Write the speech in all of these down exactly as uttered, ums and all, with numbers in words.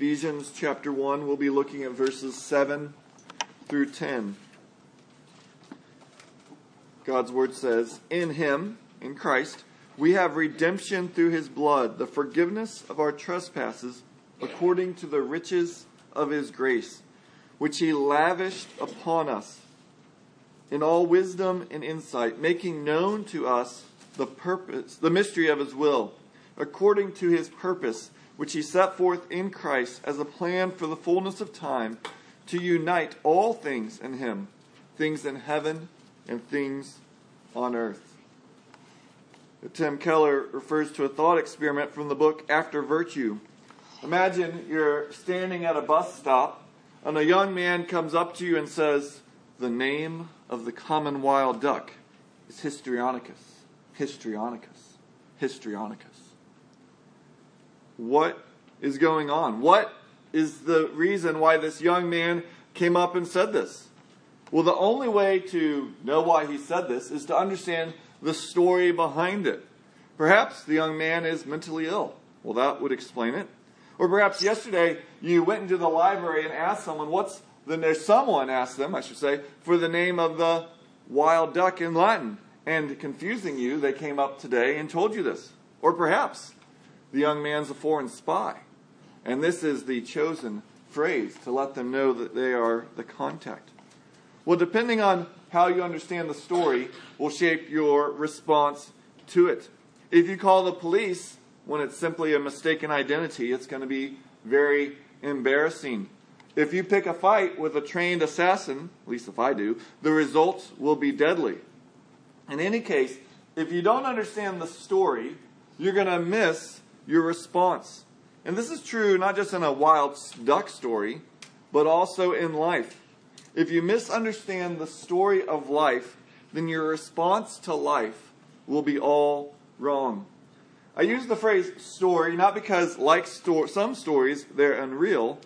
Ephesians chapter one, we'll be looking at verses seven through ten. God's word says, "In him," in Christ, "we have redemption through his blood, the forgiveness of our trespasses, according to the riches of his grace, which he lavished upon us in all wisdom and insight, making known to us the purpose, the mystery of his will, according to his purpose, which he set forth in Christ as a plan for the fullness of time, to unite all things in him, things in heaven and things on earth." Tim Keller refers to a thought experiment from the book After Virtue. Imagine you're standing at a bus stop and a young man comes up to you and says, "The name of the common wild duck is Histrionicus, Histrionicus, Histrionicus." What is going on? What is the reason why this young man came up and said this? Well, the only way to know why he said this is to understand the story behind it. Perhaps the young man is mentally ill. Well, that would explain it. Or perhaps yesterday you went into the library and asked someone, what's the, someone asked them, I should say, for the name of the wild duck in Latin. And confusing you, they came up today and told you this. Or perhaps the young man's a foreign spy, and this is the chosen phrase to let them know that they are the contact. Well, depending on how you understand the story will shape your response to it. If you call the police when it's simply a mistaken identity, it's going to be very embarrassing. If you pick a fight with a trained assassin, at least if I do, the results will be deadly. In any case, if you don't understand the story, you're going to miss your response. And this is true not just in a wild duck story, but also in life. If you misunderstand the story of life, then your response to life will be all wrong. I use the phrase story not because, like sto- some stories, they're unreal,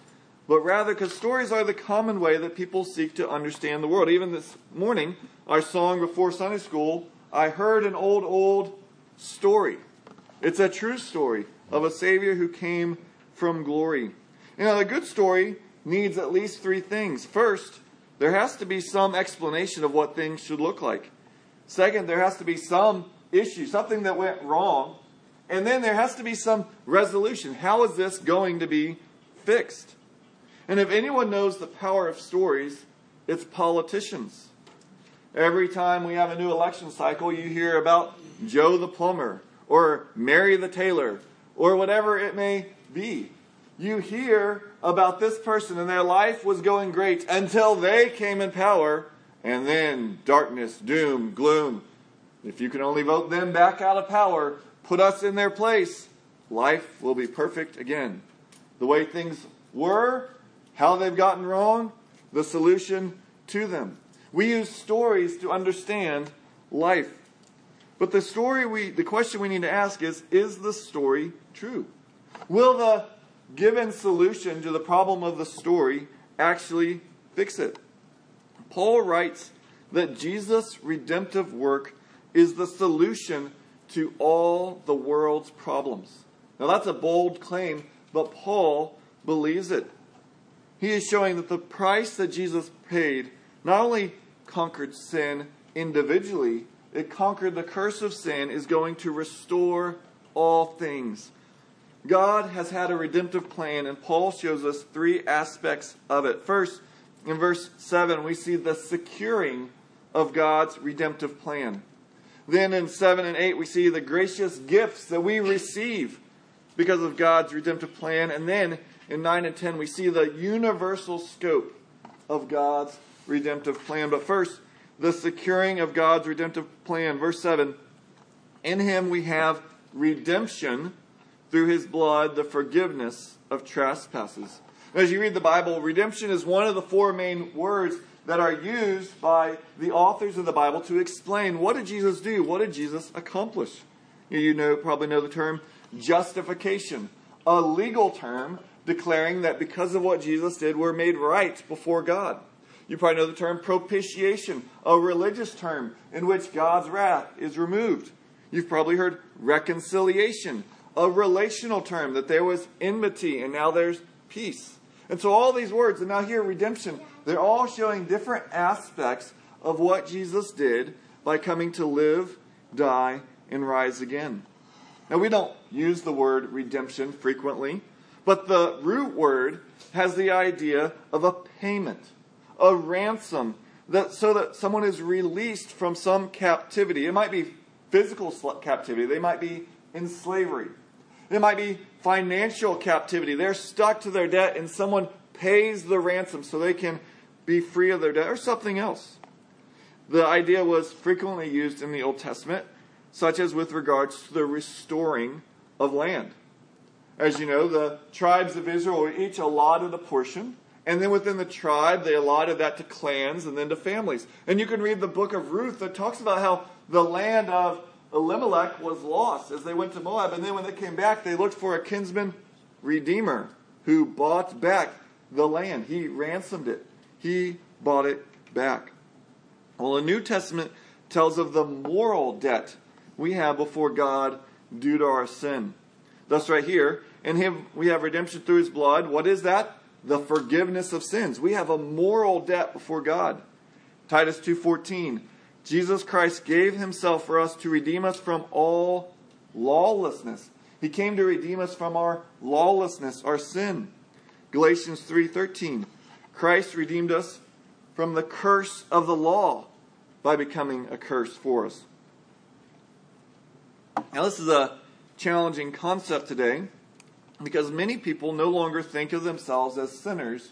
but rather because stories are the common way that people seek to understand the world. Even this morning, our song before Sunday school, "I Heard an Old, Old Story." It's a true story of a Savior who came from glory. You know, a good story needs at least three things. First, there has to be some explanation of what things should look like. Second, there has to be some issue, something that went wrong. And then there has to be some resolution. How is this going to be fixed? And if anyone knows the power of stories, it's politicians. Every time we have a new election cycle, you hear about Joe the Plumber or Mary the Tailor, or whatever it may be. You hear about this person and their life was going great until they came in power, and then darkness, doom, gloom. If you can only vote them back out of power, put us in their place, life will be perfect again. The way things were, how they've gotten wrong, the solution to them. We use stories to understand life. But the story we, the question we need to ask is, is the story true? Will the given solution to the problem of the story actually fix it? Paul writes that Jesus' redemptive work is the solution to all the world's problems. Now that's a bold claim, but Paul believes it. He is showing that the price that Jesus paid not only conquered sin individually, it conquered the curse of sin, is going to restore all things. God has had a redemptive plan, and Paul shows us three aspects of it. First, in verse seven, we see the securing of God's redemptive plan. Then in seven and eight, we see the gracious gifts that we receive because of God's redemptive plan. And then in nine and ten, we see the universal scope of God's redemptive plan. But first, the securing of God's redemptive plan. Verse seven, "In him we have redemption through his blood, the forgiveness of trespasses." As you read the Bible, redemption is one of the four main words that are used by the authors of the Bible to explain what did Jesus do? What did Jesus accomplish? You know, probably know the term justification, a legal term declaring that because of what Jesus did, we're made right before God. You probably know the term propitiation, a religious term in which God's wrath is removed. You've probably heard reconciliation, a relational term that there was enmity and now there's peace. And so all these words, and now here redemption, they're all showing different aspects of what Jesus did by coming to live, die, and rise again. Now we don't use the word redemption frequently, but the root word has the idea of a payment, a ransom, that so that someone is released from some captivity. It might be physical captivity. They might be in slavery. It might be financial captivity. They're stuck to their debt and someone pays the ransom so they can be free of their debt, or something else. The idea was frequently used in the Old Testament, such as with regards to the restoring of land. As you know, the tribes of Israel were each allotted a portion, and then within the tribe, they allotted that to clans and then to families. And you can read the book of Ruth that talks about how the land of Elimelech was lost as they went to Moab. And then when they came back, they looked for a kinsman redeemer who bought back the land. He ransomed it. He bought it back. Well, the New Testament tells of the moral debt we have before God due to our sin. Thus right here, in him we have redemption through his blood. What is that? The forgiveness of sins. We have a moral debt before God. Titus two fourteen, Jesus Christ gave himself for us to redeem us from all lawlessness. He came to redeem us from our lawlessness, our sin. Galatians three thirteen, Christ redeemed us from the curse of the law by becoming a curse for us. Now this is a challenging concept today, because many people no longer think of themselves as sinners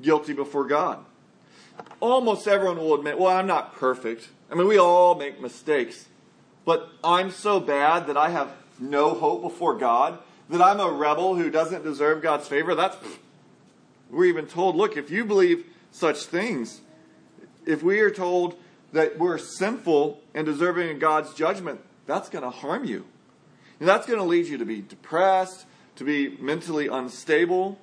guilty before God. Almost everyone will admit, well, I'm not perfect. I mean, we all make mistakes. But I'm so bad that I have no hope before God, that I'm a rebel who doesn't deserve God's favor. That's, we're even told, look, if you believe such things, if we are told that we're sinful and deserving of God's judgment, that's going to harm you. And that's going to lead you to be depressed, to be mentally unstable.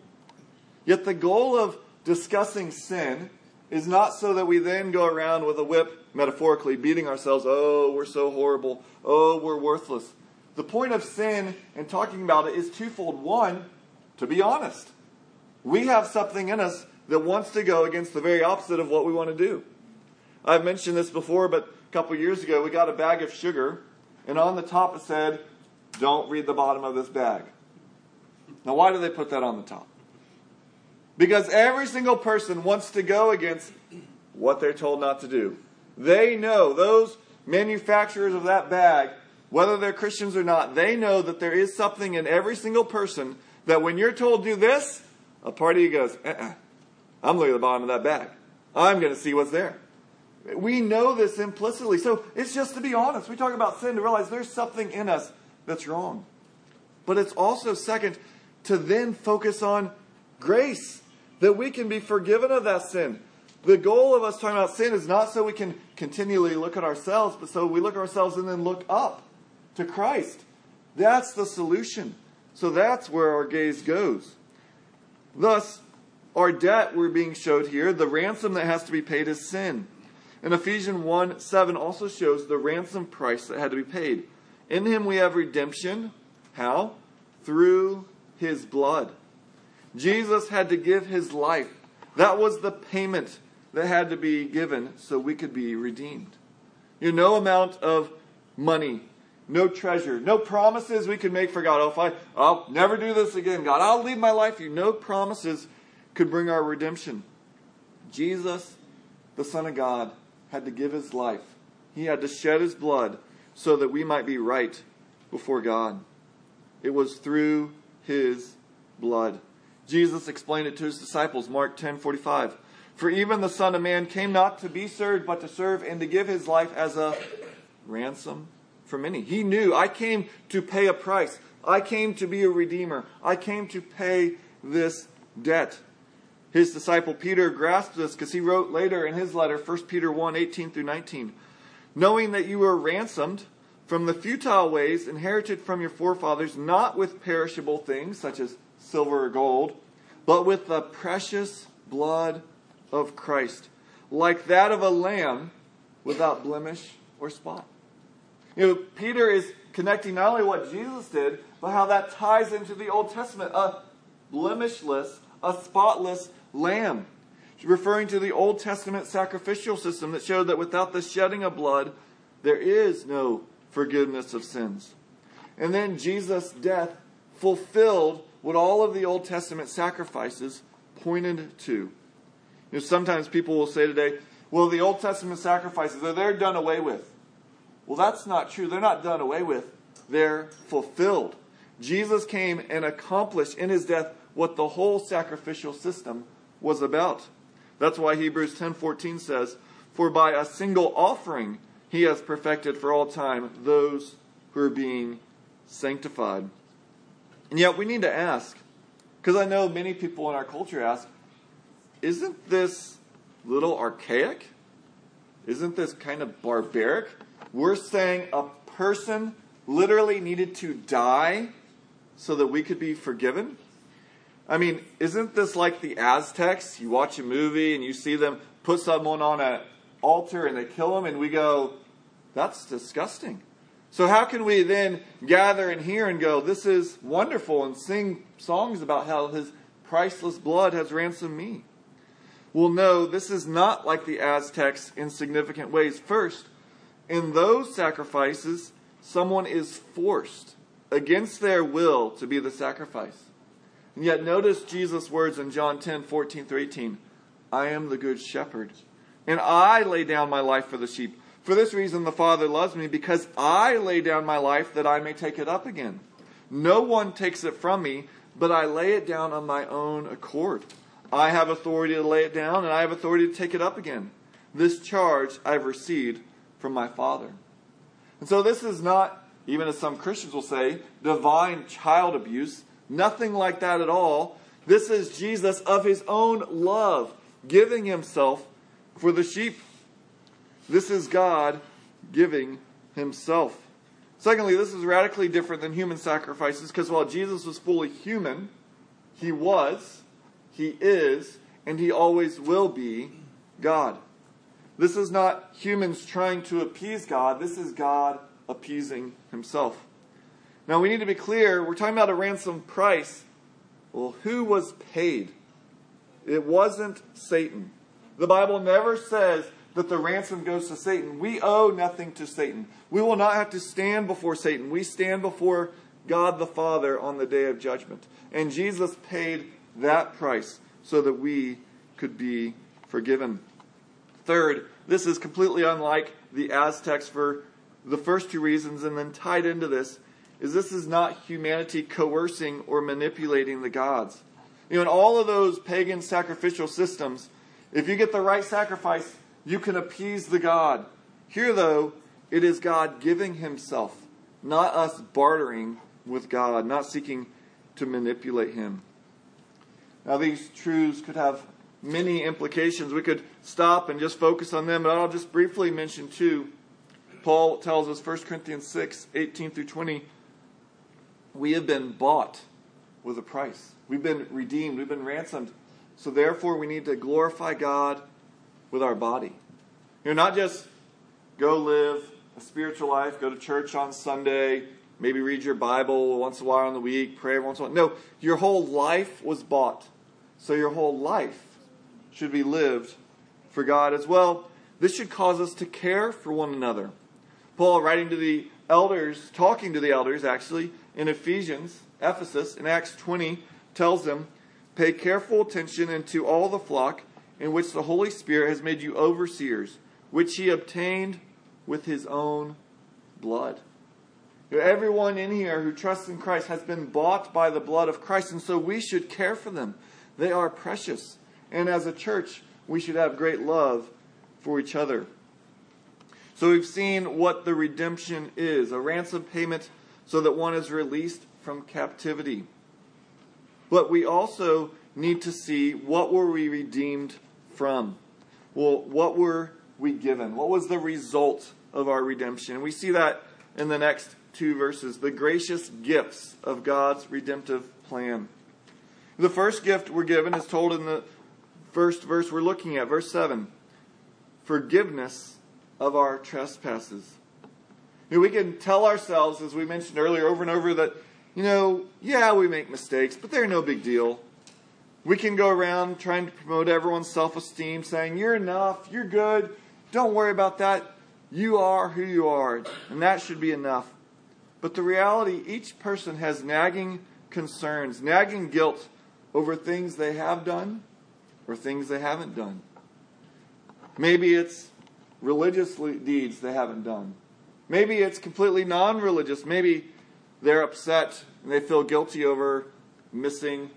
Yet the goal of discussing sin is not so that we then go around with a whip, metaphorically beating ourselves, oh, we're so horrible, oh, we're worthless. The point of sin and talking about it is twofold. One, to be honest. We have something in us that wants to go against the very opposite of what we want to do. I've mentioned this before, but a couple years ago, we got a bag of sugar, and on the top it said, don't read the bottom of this bag. Now, why do they put that on the top? Because every single person wants to go against what they're told not to do. They know, those manufacturers of that bag, whether they're Christians or not, they know that there is something in every single person that when you're told do this, a part of you goes, uh-uh, I'm looking at the bottom of that bag. I'm going to see what's there. We know this implicitly. So it's just to be honest. We talk about sin to realize there's something in us that's wrong. But it's also, second, to then focus on grace, that we can be forgiven of that sin. The goal of us talking about sin is not so we can continually look at ourselves, but so we look at ourselves and then look up to Christ. That's the solution. So that's where our gaze goes. Thus, our debt we're being showed here, the ransom that has to be paid is sin. And Ephesians one seven also shows the ransom price that had to be paid. In him we have redemption. How? Through his blood. Jesus had to give his life. That was the payment that had to be given so we could be redeemed. You know, no amount of money, no treasure, no promises we could make for God. Oh, if I, I'll never do this again, God. I'll leave my life to you. No promises could bring our redemption. Jesus, the Son of God, had to give his life. He had to shed his blood so that we might be right before God. It was through his blood. Jesus explained it to his disciples, Mark ten forty-five. For even the Son of Man came not to be served, but to serve and to give his life as a ransom for many. He knew, I came to pay a price. I came to be a redeemer. I came to pay this debt. His disciple Peter grasped this because he wrote later in his letter, First Peter one eighteen through nineteen, knowing that you were ransomed from the futile ways inherited from your forefathers, not with perishable things such as silver or gold, but with the precious blood of Christ, like that of a lamb without blemish or spot. You know, Peter is connecting not only what Jesus did, but how that ties into the Old Testament, a blemishless, a spotless lamb, referring to the Old Testament sacrificial system that showed that without the shedding of blood, there is no forgiveness of sins. And then Jesus' death fulfilled what all of the Old Testament sacrifices pointed to. You know, sometimes people will say today, well, the Old Testament sacrifices, they're done away with. Well, that's not true. They're not done away with. They're fulfilled. Jesus came and accomplished in his death what the whole sacrificial system was about. That's why Hebrews ten fourteen says, "For by a single offering he has perfected for all time those who are being sanctified." And yet we need to ask, because I know many people in our culture ask, isn't this a little archaic? Isn't this kind of barbaric? We're saying a person literally needed to die so that we could be forgiven? I mean, isn't this like the Aztecs? You watch a movie and you see them put someone on an altar and they kill them, and we go, that's disgusting. So how can we then gather in here and go, this is wonderful, and sing songs about how his priceless blood has ransomed me? Well, no, this is not like the Aztecs in significant ways. First, in those sacrifices, someone is forced against their will to be the sacrifice. And yet notice Jesus' words in John ten fourteen through eighteen. I am the good shepherd, and I lay down my life for the sheep. For this reason the Father loves me, because I lay down my life that I may take it up again. No one takes it from me, but I lay it down on my own accord. I have authority to lay it down, and I have authority to take it up again. This charge I have received from my Father. And so this is not, even as some Christians will say, divine child abuse. Nothing like that at all. This is Jesus of his own love giving himself for the sheep. This is God giving himself. Secondly, this is radically different than human sacrifices, because while Jesus was fully human, he was, he is, and he always will be God. This is not humans trying to appease God. This is God appeasing himself. Now, we need to be clear. We're talking about a ransom price. Well, who was paid? It wasn't Satan. The Bible never says that the ransom goes to Satan. We owe nothing to Satan. We will not have to stand before Satan. We stand before God the Father on the day of judgment. And Jesus paid that price so that we could be forgiven. Third, this is completely unlike the Aztecs for the first two reasons, and then tied into this is this is not humanity coercing or manipulating the gods. You know, in all of those pagan sacrificial systems, if you get the right sacrifice, you can appease the god. Here, though, it is God giving himself, not us bartering with God, not seeking to manipulate him. Now, these truths could have many implications. We could stop and just focus on them, but I'll just briefly mention two. Paul tells us, First Corinthians six, eighteen through twenty, we have been bought with a price. We've been redeemed. We've been ransomed. So therefore, we need to glorify God with our body. You know, not just go live a spiritual life, go to church on Sunday, maybe read your Bible once in a while in the week, pray once in a while. No, your whole life was bought. So your whole life should be lived for God as well. This should cause us to care for one another. Paul, writing to the elders, talking to the elders actually, in Ephesians, Ephesus, in Acts twenty, tells them, pay careful attention unto all the flock in which the Holy Spirit has made you overseers, which he obtained with his own blood. Everyone in here who trusts in Christ has been bought by the blood of Christ, and so we should care for them. They are precious. And as a church, we should have great love for each other. So we've seen what the redemption is, a ransom payment so that one is released from captivity. But we also need to see, what were we redeemed from? Well, what were we given? What was the result of our redemption? And we see that in the next two verses, the gracious gifts of God's redemptive plan. The first gift we're given is told in the first verse we're looking at, verse seven. Forgiveness of our trespasses. You know, we can tell ourselves, as we mentioned earlier, over and over that, you know, yeah, we make mistakes, but they're no big deal. We can go around trying to promote everyone's self-esteem, saying, you're enough, you're good, don't worry about that, you are who you are, and that should be enough. But the reality, each person has nagging concerns, nagging guilt over things they have done or things they haven't done. Maybe it's religious deeds they haven't done. Maybe it's completely non-religious. Maybe they're upset and they feel guilty over missing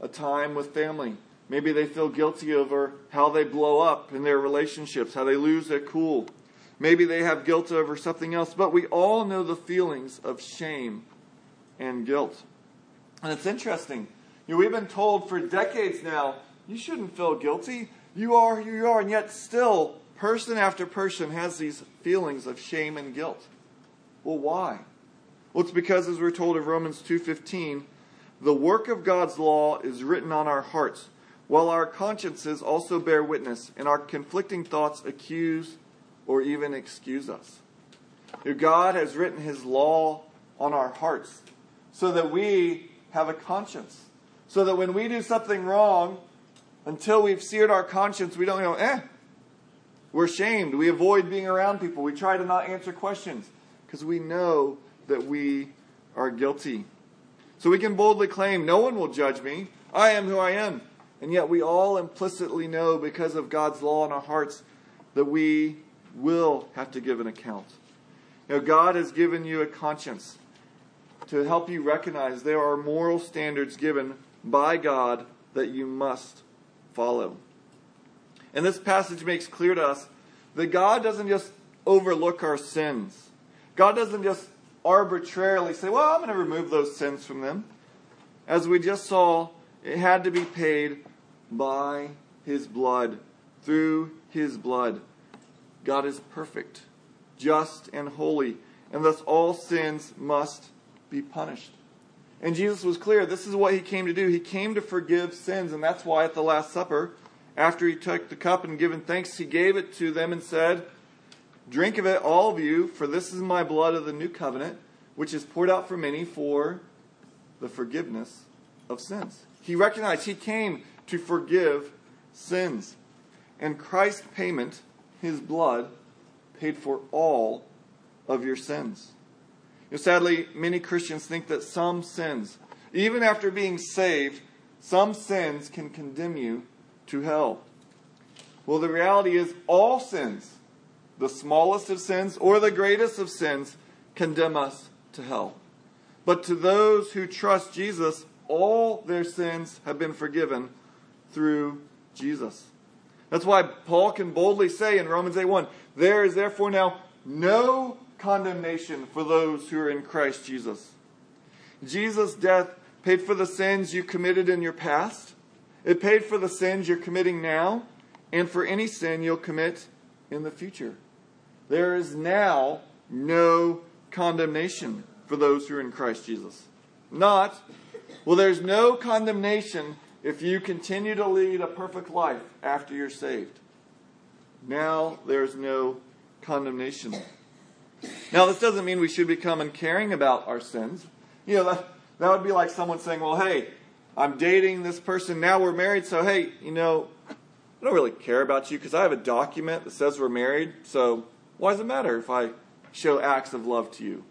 a time with family. Maybe they feel guilty over how they blow up in their relationships, how they lose their cool. Maybe they have guilt over something else. But we all know the feelings of shame and guilt. And it's interesting. You know, we've been told for decades now, you shouldn't feel guilty. You are who you are. And yet still, person after person has these feelings of shame and guilt. Well, why? Well, it's because, as we're told in Romans two fifteen, the work of God's law is written on our hearts, while our consciences also bear witness, and our conflicting thoughts accuse or even excuse us. God has written His law on our hearts so that we have a conscience. So that when we do something wrong, until we've seared our conscience, we don't go, eh. We're ashamed. We avoid being around people. We try to not answer questions because we know that we are guilty. So we can boldly claim, no one will judge me. I am who I am. And yet we all implicitly know, because of God's law in our hearts, that we will have to give an account. Now, God has given you a conscience to help you recognize there are moral standards given by God that you must follow. And this passage makes clear to us that God doesn't just overlook our sins. God doesn't just arbitrarily say, well, I'm going to remove those sins from them. As we just saw, it had to be paid by His blood, through His blood. God is perfect, just, and holy, and thus all sins must be punished. And Jesus was clear, this is what He came to do. He came to forgive sins, and that's why at the Last Supper, after He took the cup and given thanks, He gave it to them and said, drink of it, all of you, for this is my blood of the new covenant, which is poured out for many for the forgiveness of sins. He recognized He came to forgive sins. And Christ's payment, His blood, paid for all of your sins. You know, sadly, many Christians think that some sins, even after being saved, some sins can condemn you to hell. Well, the reality is all sins, the smallest of sins or the greatest of sins, condemn us to hell. But to those who trust Jesus, all their sins have been forgiven through Jesus. That's why Paul can boldly say in Romans eight one, there is therefore now no condemnation for those who are in Christ Jesus. Jesus' death paid for the sins you committed in your past. It paid for the sins you're committing now and for any sin you'll commit in the future. There is now no condemnation for those who are in Christ Jesus. Not, well, there's no condemnation if you continue to lead a perfect life after you're saved. Now there's no condemnation. Now, this doesn't mean we should become uncaring about our sins. You know, that, that would be like someone saying, well, hey, I'm dating this person, now we're married, so hey, you know, I don't really care about you because I have a document that says we're married, so why does it matter if I show acts of love to you?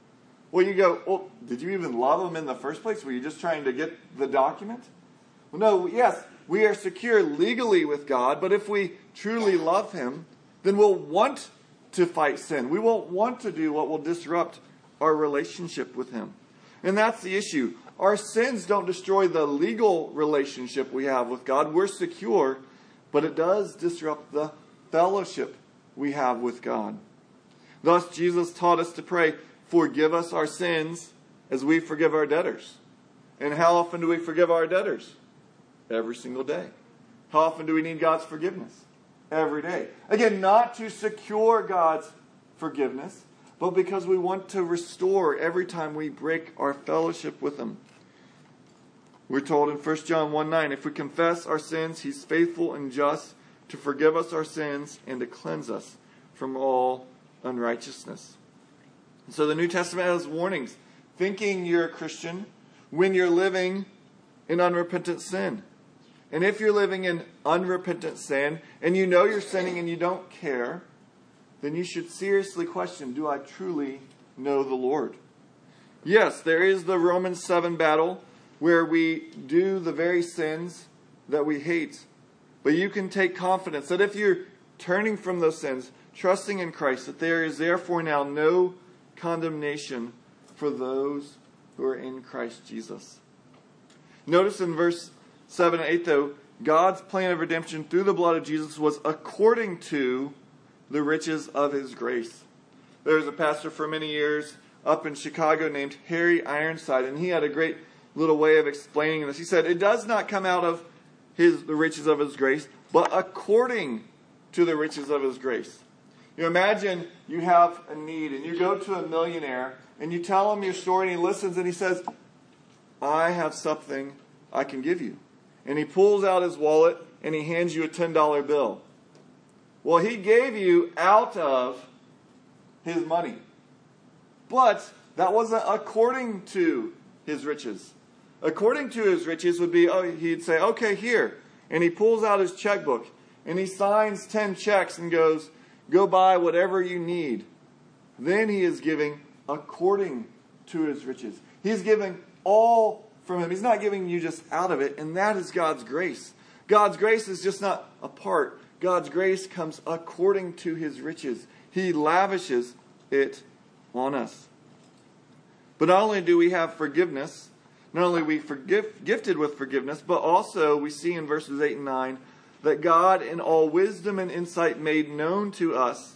Well, you go, well, did you even love them in the first place? Were you just trying to get the document? Well, no, yes, we are secure legally with God, but if we truly love Him, then we'll want to fight sin. We won't want to do what will disrupt our relationship with Him. And that's the issue. Our sins don't destroy the legal relationship we have with God. We're secure, but it does disrupt the fellowship we have with God. Thus, Jesus taught us to pray, forgive us our sins as we forgive our debtors. And how often do we forgive our debtors? Every single day. How often do we need God's forgiveness? Every day. Again, not to secure God's forgiveness, but because we want to restore every time we break our fellowship with Him. We're told in First John one nine, if we confess our sins, He's faithful and just to forgive us our sins and to cleanse us from all unrighteousness. And so the New Testament has warnings. Thinking you're a Christian when you're living in unrepentant sin. And if you're living in unrepentant sin, and you know you're sinning and you don't care, then you should seriously question, do I truly know the Lord? Yes, there is the Romans seven battle where we do the very sins that we hate. But you can take confidence that if you're turning from those sins, trusting in Christ, that there is therefore now no condemnation for those who are in Christ Jesus. Notice in verse seven and eight, though, God's plan of redemption through the blood of Jesus was according to the riches of his grace. There was a pastor for many years up in Chicago named Harry Ironside, and he had a great little way of explaining this. He said, it does not come out of his the riches of his grace, but according to the riches of his grace. You imagine you have a need, and you go to a millionaire, and you tell him your story, and he listens, and he says, I have something I can give you. And he pulls out his wallet, and he hands you a ten dollar bill. Well, he gave you out of his money. But that wasn't according to his riches. According to his riches would be, oh, he'd say, okay, here. And he pulls out his checkbook, and he signs ten checks and goes, go buy whatever you need. Then he is giving according to his riches. He's giving all from him. He's not giving you just out of it, and that is God's grace. God's grace is just not a part. God's grace comes according to his riches. He lavishes it on us. But not only do we have forgiveness, not only are we forgive, gifted with forgiveness, but also we see in verses eight and nine that God in all wisdom and insight made known to us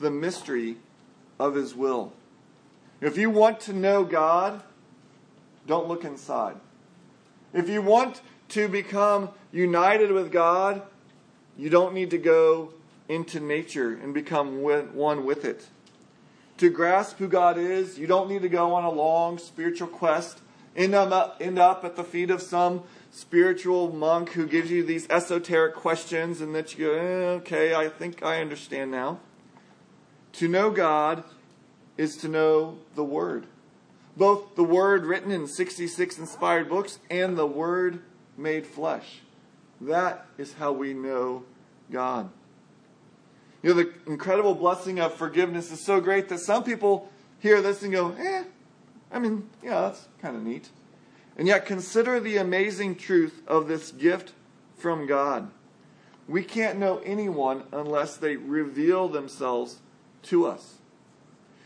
the mystery of his will. If you want to know God, don't look inside. If you want to become united with God, you don't need to go into nature and become one with it. To grasp who God is, you don't need to go on a long spiritual quest, end up, end up at the feet of some spiritual monk who gives you these esoteric questions and that you go, eh, okay, I think I understand now. To know God is to know the Word. Both the Word written in sixty-six inspired books and the Word made flesh. That is how we know God. You know, the incredible blessing of forgiveness is so great that some people hear this and go, eh, I mean, yeah, that's kind of neat. And yet consider the amazing truth of this gift from God. We can't know anyone unless they reveal themselves to us.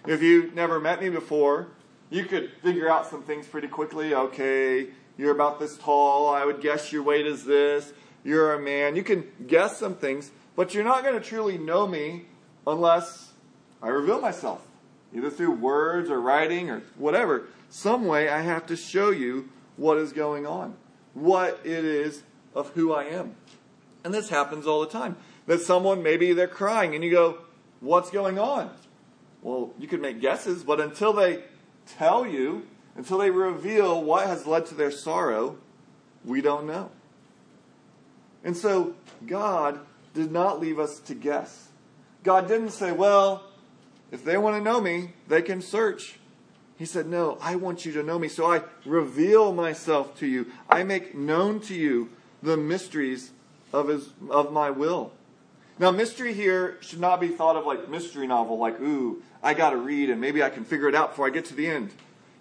If you've never met me before, you could figure out some things pretty quickly. Okay, you're about this tall. I would guess your weight is this. You're a man. You can guess some things, but you're not going to truly know me unless I reveal myself, either through words or writing or whatever. Some way I have to show you what is going on, what it is of who I am. And this happens all the time. That someone, maybe they're crying, and you go, what's going on? Well, you could make guesses, but until they tell you, until they reveal what has led to their sorrow, we don't know. And so God did not leave us to guess. God didn't say, well, if they want to know me, they can search. He said, no, I want you to know me, so I reveal myself to you. I make known to you the mysteries of his, of my will. Now, mystery here should not be thought of like mystery novel, like, ooh, I got to read and maybe I can figure it out before I get to the end.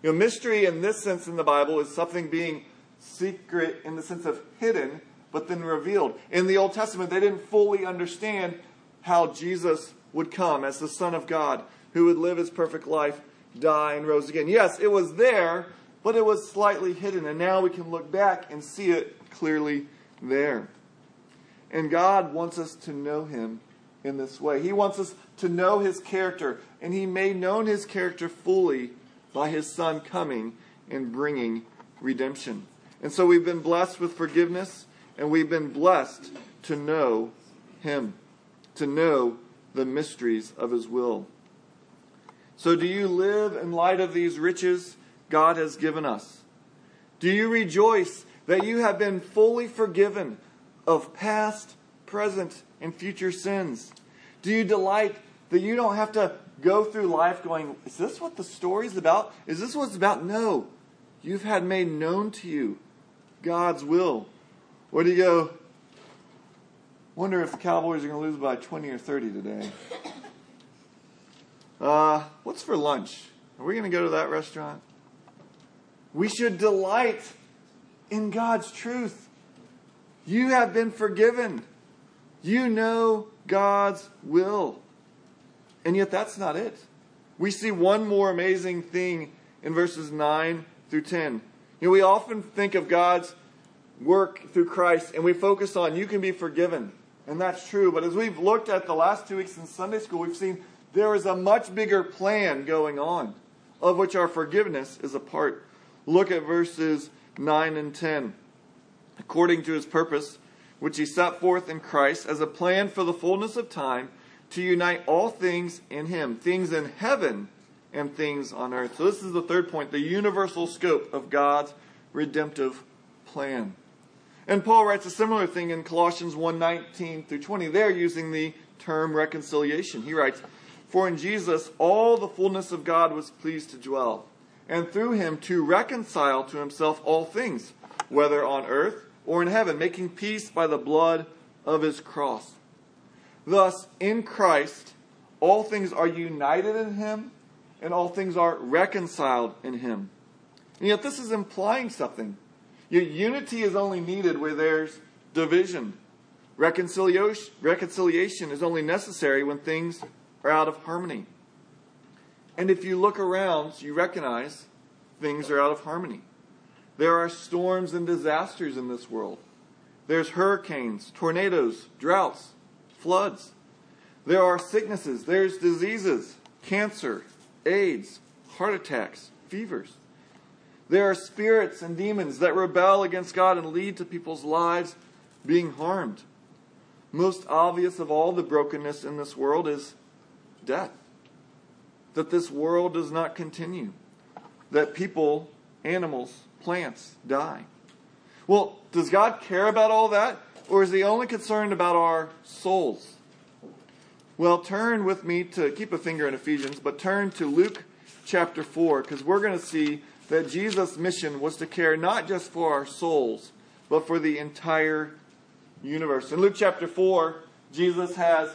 You know, mystery in this sense in the Bible is something being secret in the sense of hidden, but then revealed. In the Old Testament, they didn't fully understand how Jesus would come as the Son of God, who would live his perfect life, die, and rose again. Yes, it was there, but it was slightly hidden, and now we can look back and see it clearly there. And God wants us to know him in this way. He wants us to know his character, and he made known his character fully by his Son coming and bringing redemption. And so we've been blessed with forgiveness, and we've been blessed to know him, to know the mysteries of his will. So do you live in light of these riches God has given us? Do you rejoice that you have been fully forgiven of past, present, and future sins? Do you delight that you don't have to go through life going, is this what the story's about? Is this what it's about? No. You've had made known to you God's will. What do you go? Wonder if the Cowboys are going to lose by twenty or thirty today. Uh, what's for lunch? Are we going to go to that restaurant? We should delight in God's truth. You have been forgiven. You know God's will. And yet that's not it. We see one more amazing thing in verses nine through ten. You know, we often think of God's work through Christ, and we focus on you can be forgiven. And that's true. But as we've looked at the last two weeks in Sunday school, we've seen there is a much bigger plan going on, of which our forgiveness is a part. Look at verses nine and ten. According to his purpose, which he set forth in Christ as a plan for the fullness of time to unite all things in him, things in heaven and things on earth. So this is the third point, the universal scope of God's redemptive plan. And Paul writes a similar thing in Colossians one nineteen through twenty. There using the term reconciliation. He writes, for in Jesus all the fullness of God was pleased to dwell, and through him to reconcile to himself all things, whether on earth or in heaven, making peace by the blood of his cross. Thus, in Christ, all things are united in him, and all things are reconciled in him. And yet this is implying something. Your unity is only needed where there's division. Reconciliation, reconciliation is only necessary when things are out of harmony. And if you look around, you recognize things are out of harmony. There are storms and disasters in this world. There's hurricanes, tornadoes, droughts, floods. There are sicknesses. There's diseases, cancer, AIDS, heart attacks, fevers. There are spirits and demons that rebel against God and lead to people's lives being harmed. Most obvious of all the brokenness in this world is death. That this world does not continue. That people, animals, plants die. Well, does God care about all that? Or is he only concerned about our souls? Well, turn with me to, keep a finger in Ephesians, but turn to Luke chapter four, because we're going to see that Jesus' mission was to care not just for our souls, but for the entire universe. In Luke chapter four, Jesus has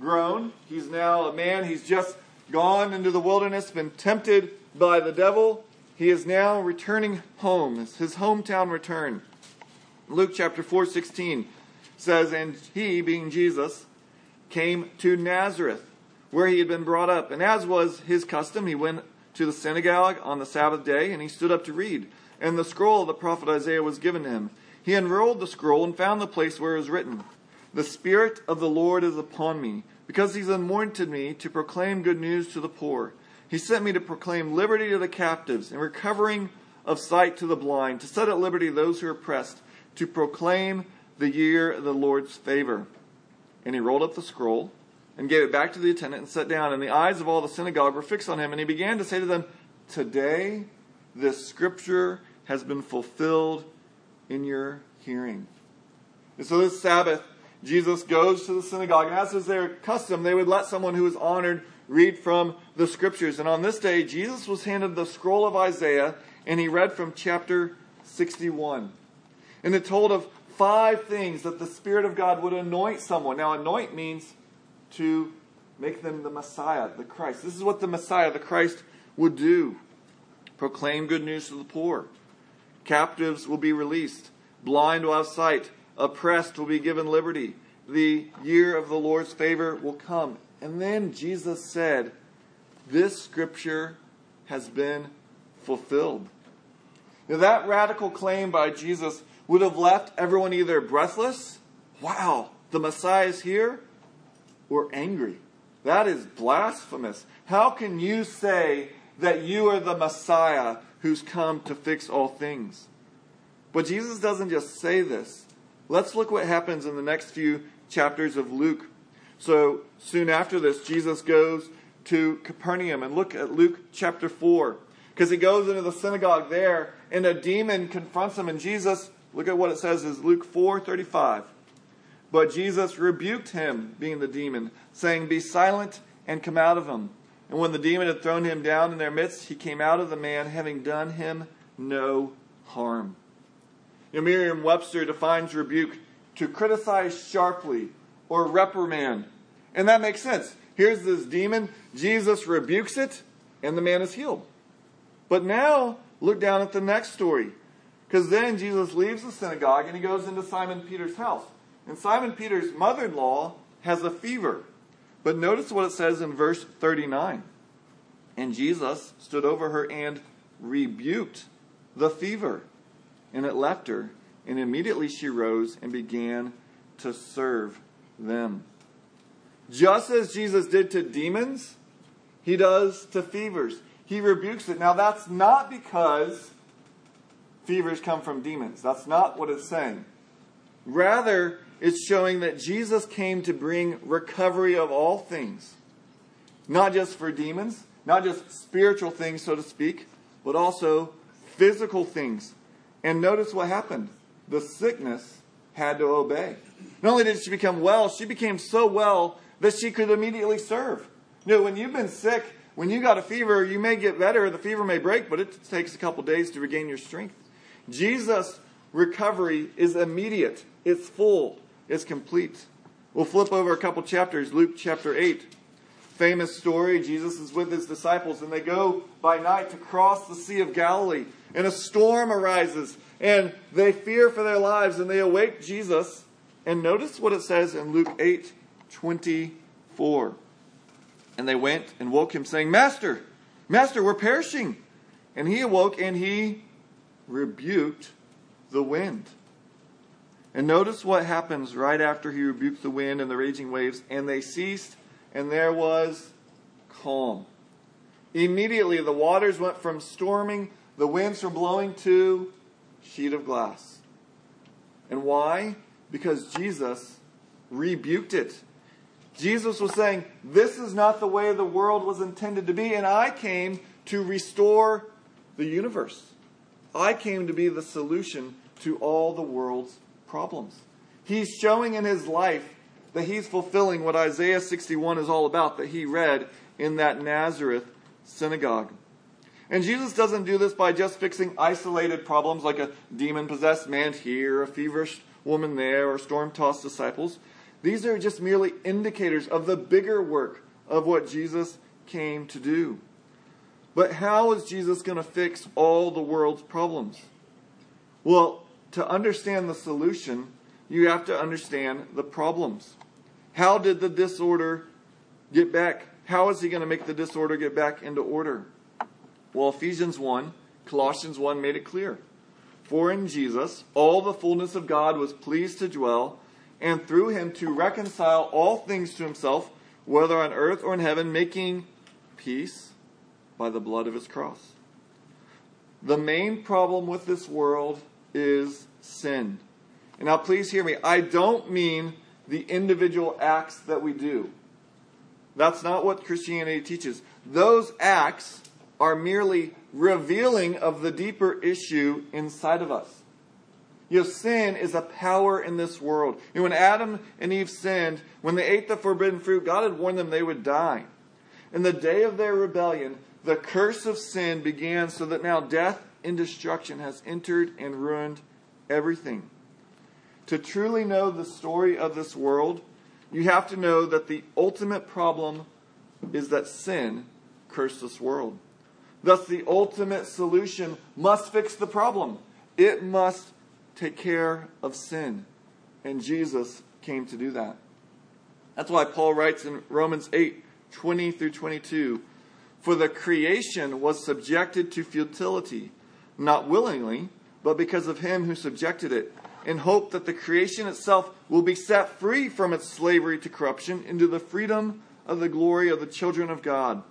grown. He's now a man. He's just gone into the wilderness, been tempted by the devil. He is now returning home. It's his hometown return. Luke chapter four sixteen says, and he, being Jesus, came to Nazareth, where he had been brought up. And as was his custom, he went to the synagogue on the Sabbath day, and he stood up to read. And the scroll of the prophet Isaiah was given to him. He unrolled the scroll and found the place where it was written, the Spirit of the Lord is upon me, because he's anointed me to proclaim good news to the poor. He sent me to proclaim liberty to the captives and recovering of sight to the blind, to set at liberty those who are oppressed, to proclaim the year of the Lord's favor. And he rolled up the scroll and gave it back to the attendant and sat down. And the eyes of all the synagogue were fixed on him. And he began to say to them, today this scripture has been fulfilled in your hearing. And so this Sabbath, Jesus goes to the synagogue. And as is their custom, they would let someone who was honored read from the scriptures. And on this day, Jesus was handed the scroll of Isaiah, and he read from chapter sixty-one. And it told of five things that the Spirit of God would anoint someone. Now, anoint means to make them the Messiah, the Christ. This is what the Messiah, the Christ, would do. Proclaim good news to the poor. Captives will be released. Blind will have sight. Oppressed will be given liberty. The year of the Lord's favor will come. And then Jesus said, this scripture has been fulfilled. Now that radical claim by Jesus would have left everyone either breathless, wow, the Messiah is here, or angry. That is blasphemous. How can you say that you are the Messiah who's come to fix all things? But Jesus doesn't just say this. Let's look what happens in the next few chapters of Luke. So soon after this, Jesus goes to Capernaum. And look at Luke chapter four. Because he goes into the synagogue there, and a demon confronts him. And Jesus, look at what it says, is Luke four thirty-five. But Jesus rebuked him, being the demon, saying, be silent and come out of him. And when the demon had thrown him down in their midst, he came out of the man, having done him no harm. You know, Merriam-Webster defines rebuke to criticize sharply or reprimand. And that makes sense. Here's this demon. Jesus rebukes it, and the man is healed. But now, look down at the next story. Because then Jesus leaves the synagogue, and he goes into Simon Peter's house. And Simon Peter's mother-in-law has a fever. But notice what it says in verse thirty-nine. And Jesus stood over her and rebuked the fever. And it left her. And immediately she rose and began to serve them. Just as Jesus did to demons, he does to fevers. He rebukes it. Now that's not because fevers come from demons. That's not what it's saying. Rather, it's showing that Jesus came to bring recovery of all things. Not just for demons, not just spiritual things, so to speak, but also physical things. And notice what happened. The sickness had to obey. Not only did she become well, she became so well that she could immediately serve. You know, when you've been sick, when you got a fever, you may get better, the fever may break, but it takes a couple days to regain your strength. Jesus' recovery is immediate. It's full. It's complete. We'll flip over a couple chapters. Luke chapter eight. Famous story. Jesus is with his disciples, and they go by night to cross the Sea of Galilee. And a storm arises, and they fear for their lives, and they awake Jesus. And notice what it says in Luke eight twenty-four. And they went and woke him, saying, Master, Master, we're perishing. And he awoke, and he rebuked the wind. And notice what happens right after he rebuked the wind and the raging waves. And they ceased, and there was calm. Immediately the waters went from storming, the winds from blowing, to sheet of glass. And why? Because Jesus rebuked it. Jesus was saying, this is not the way the world was intended to be, and I came to restore the universe. I came to be the solution to all the world's problems. He's showing in his life that he's fulfilling what Isaiah sixty-one is all about, that he read in that Nazareth synagogue. And Jesus doesn't do this by just fixing isolated problems like a demon-possessed man here, a feverish woman there, or storm-tossed disciples. These are just merely indicators of the bigger work of what Jesus came to do. But how is Jesus going to fix all the world's problems? Well, to understand the solution, you have to understand the problems. How did the disorder get back? How is he going to make the disorder get back into order? Well, Ephesians one, Colossians one made it clear. For in Jesus, all the fullness of God was pleased to dwell, and through him to reconcile all things to himself, whether on earth or in heaven, making peace by the blood of his cross. The main problem with this world is sin. And now please hear me. I don't mean the individual acts that we do. That's not what Christianity teaches. Those acts are merely revealing of the deeper issue inside of us. You know, sin is a power in this world. You know, when Adam and Eve sinned, when they ate the forbidden fruit, God had warned them they would die. In the day of their rebellion, the curse of sin began, so that now death and destruction has entered and ruined everything. To truly know the story of this world, you have to know that the ultimate problem is that sin cursed this world. Thus, the ultimate solution must fix the problem. It must take care of sin. And Jesus came to do that. That's why Paul writes in Romans eight twenty through twenty-two, for the creation was subjected to futility, not willingly, but because of him who subjected it, in hope that the creation itself will be set free from its slavery to corruption into the freedom of the glory of the children of God.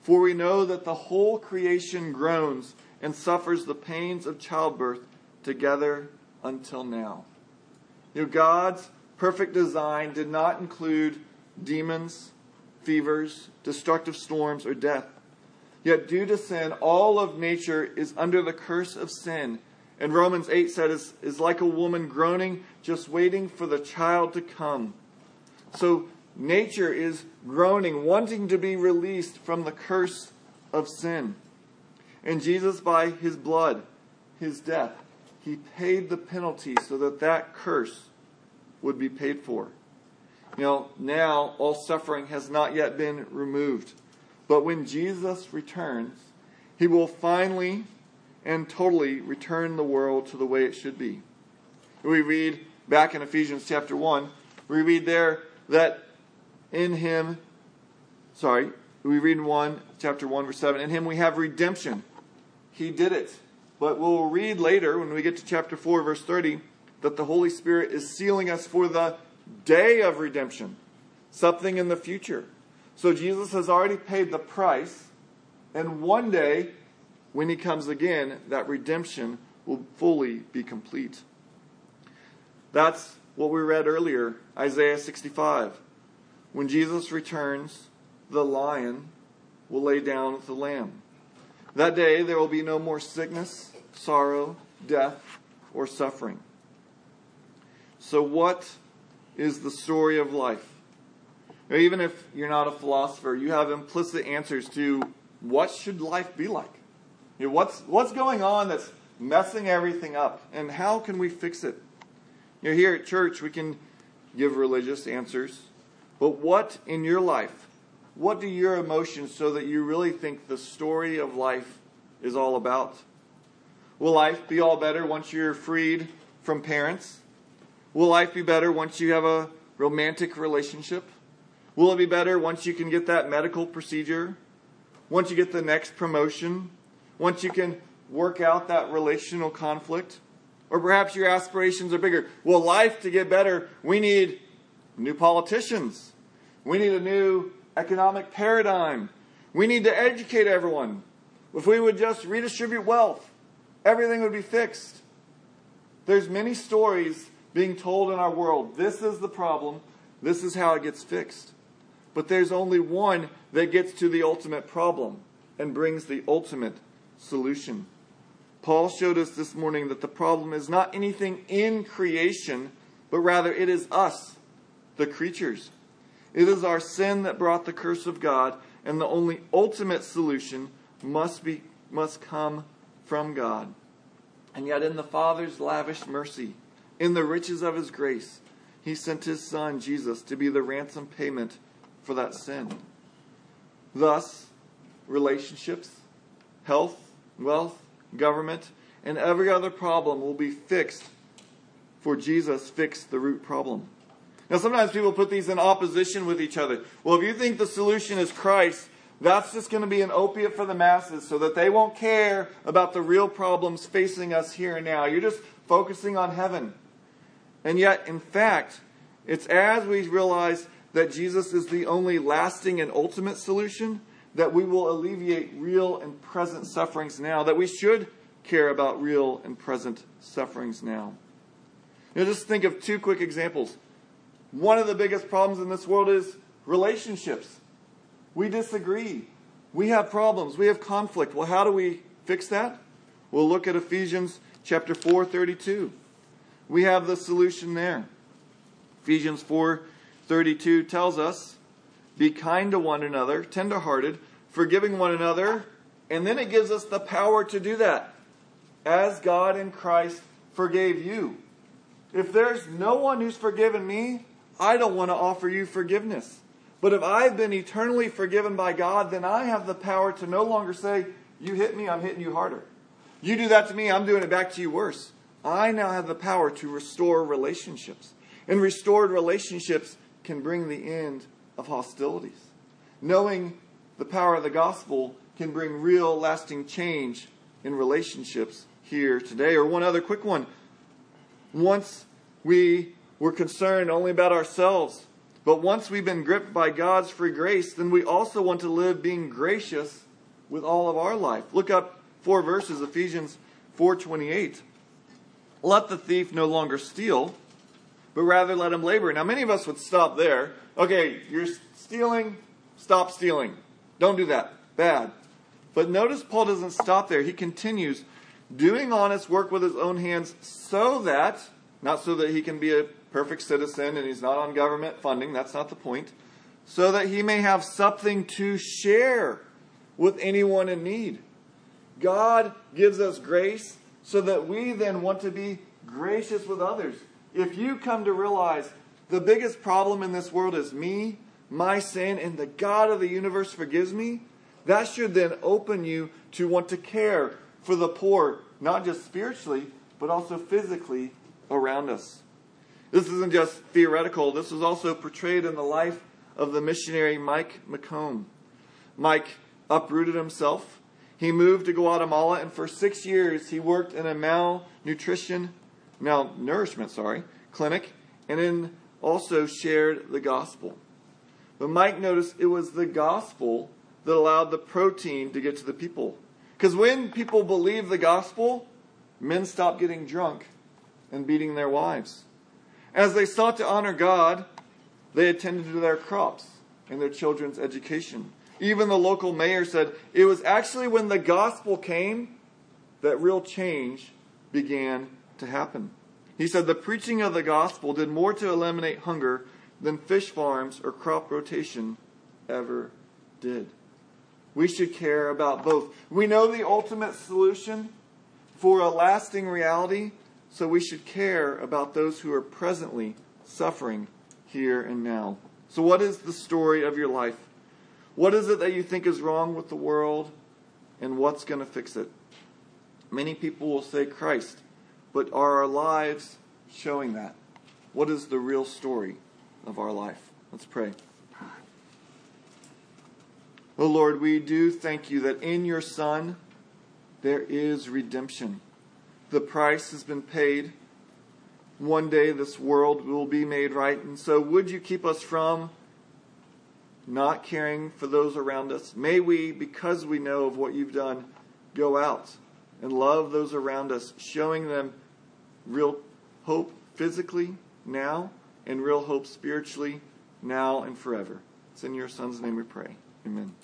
For we know that the whole creation groans and suffers the pains of childbirth together until now. You know, God's perfect design did not include demons, fevers, destructive storms, or death. Yet due to sin, all of nature is under the curse of sin. And Romans eight said, is, is like a woman groaning, just waiting for the child to come. So nature is groaning, wanting to be released from the curse of sin. And Jesus, by his blood, his death, He paid the penalty so that that curse would be paid for. You know, now all suffering has not yet been removed. But when Jesus returns, he will finally and totally return the world to the way it should be. We read back in Ephesians chapter one, we read there that in him, sorry, we read in one, chapter one, verse seven, in him we have redemption. He did it. But we'll read later when we get to chapter four, verse thirty, that the Holy Spirit is sealing us for the day of redemption, something in the future. So Jesus has already paid the price, and one day, when he comes again, that redemption will fully be complete. That's what we read earlier, Isaiah sixty-five. When Jesus returns, the lion will lay down with the lamb. That day there will be no more sickness, sorrow, death, or suffering. So what is the story of life? Now, even if you're not a philosopher, you have implicit answers to what should life be like? You know, what's, what's going on that's messing everything up? And how can we fix it? You know, here at church, we can give religious answers. But what in your life? What do your emotions so that you really think the story of life is all about? Will life be all better once you're freed from parents? Will life be better once you have a romantic relationship? Will it be better once you can get that medical procedure? Once you get the next promotion? Once you can work out that relational conflict? Or perhaps your aspirations are bigger. Well, life to get better, we need new politicians. We need a new economic paradigm. We need to educate everyone. If we would just redistribute wealth, everything would be fixed. There's many stories being told in our world. This is the problem. This is how it gets fixed. But there's only one that gets to the ultimate problem and brings the ultimate solution. Paul showed us this morning that the problem is not anything in creation, but rather it is us, the creatures. It is our sin that brought the curse of God, and the only ultimate solution must be must come from God. And yet in the Father's lavish mercy, in the riches of his grace, he sent his Son, Jesus, to be the ransom payment for that sin. Thus, relationships, health, wealth, government, and every other problem will be fixed, for Jesus fixed the root problem. Now, sometimes people put these in opposition with each other. Well, if you think the solution is Christ, that's just going to be an opiate for the masses so that they won't care about the real problems facing us here and now. You're just focusing on heaven. And yet, in fact, it's as we realize that Jesus is the only lasting and ultimate solution that we will alleviate real and present sufferings now, that we should care about real and present sufferings now. Now, just think of two quick examples. One of the biggest problems in this world is relationships. We disagree. We have problems. We have conflict. Well, how do we fix that? We'll look at Ephesians chapter four thirty-two. We have the solution there. Ephesians four thirty-two tells us, be kind to one another, tenderhearted, forgiving one another, and then it gives us the power to do that. As God in Christ forgave you. If there's no one who's forgiven me, I don't want to offer you forgiveness. But if I've been eternally forgiven by God, then I have the power to no longer say, you hit me, I'm hitting you harder. You do that to me, I'm doing it back to you worse. I now have the power to restore relationships. And restored relationships can bring the end of hostilities. Knowing the power of the gospel can bring real, lasting change in relationships here today. Or one other quick one. Once we were concerned only about ourselves, but once we've been gripped by God's free grace, then we also want to live being gracious with all of our life. Look up four verses, Ephesians four twenty-eight. Let the thief no longer steal, but rather let him labor. Now, many of us would stop there. Okay, you're stealing, stop stealing. Don't do that. Bad. But notice Paul doesn't stop there. He continues, doing honest work with his own hands so that, not so that he can be a perfect citizen and he's not on government funding, that's not the point, so that he may have something to share with anyone in need. God gives us grace so that we then want to be gracious with others. If you come to realize the biggest problem in this world is me, my sin, and the God of the universe forgives me, that should then open you to want to care for the poor, not just spiritually, but also physically around us. This isn't just theoretical. This was also portrayed in the life of the missionary Mike McComb. Mike uprooted himself. He moved to Guatemala, and for six years he worked in a malnutrition, malnourishment, sorry, clinic, and then also shared the gospel. But Mike noticed it was the gospel that allowed the protein to get to the people. Because when people believe the gospel, men stop getting drunk and beating their wives. As they sought to honor God, they attended to their crops and their children's education. Even the local mayor said it was actually when the gospel came that real change began to happen. He said the preaching of the gospel did more to eliminate hunger than fish farms or crop rotation ever did. We should care about both. We know the ultimate solution for a lasting reality, so we should care about those who are presently suffering here and now. So what is the story of your life? What is it that you think is wrong with the world, and what's going to fix it? Many people will say Christ, but are our lives showing that? What is the real story of our life? Let's pray. Oh Lord, we do thank you that in your Son there is redemption. The price has been paid. One day this world will be made right. And so would you keep us from not caring for those around us? May we, because we know of what you've done, go out and love those around us, showing them real hope physically now and real hope spiritually now and forever. It's in your Son's name we pray. Amen.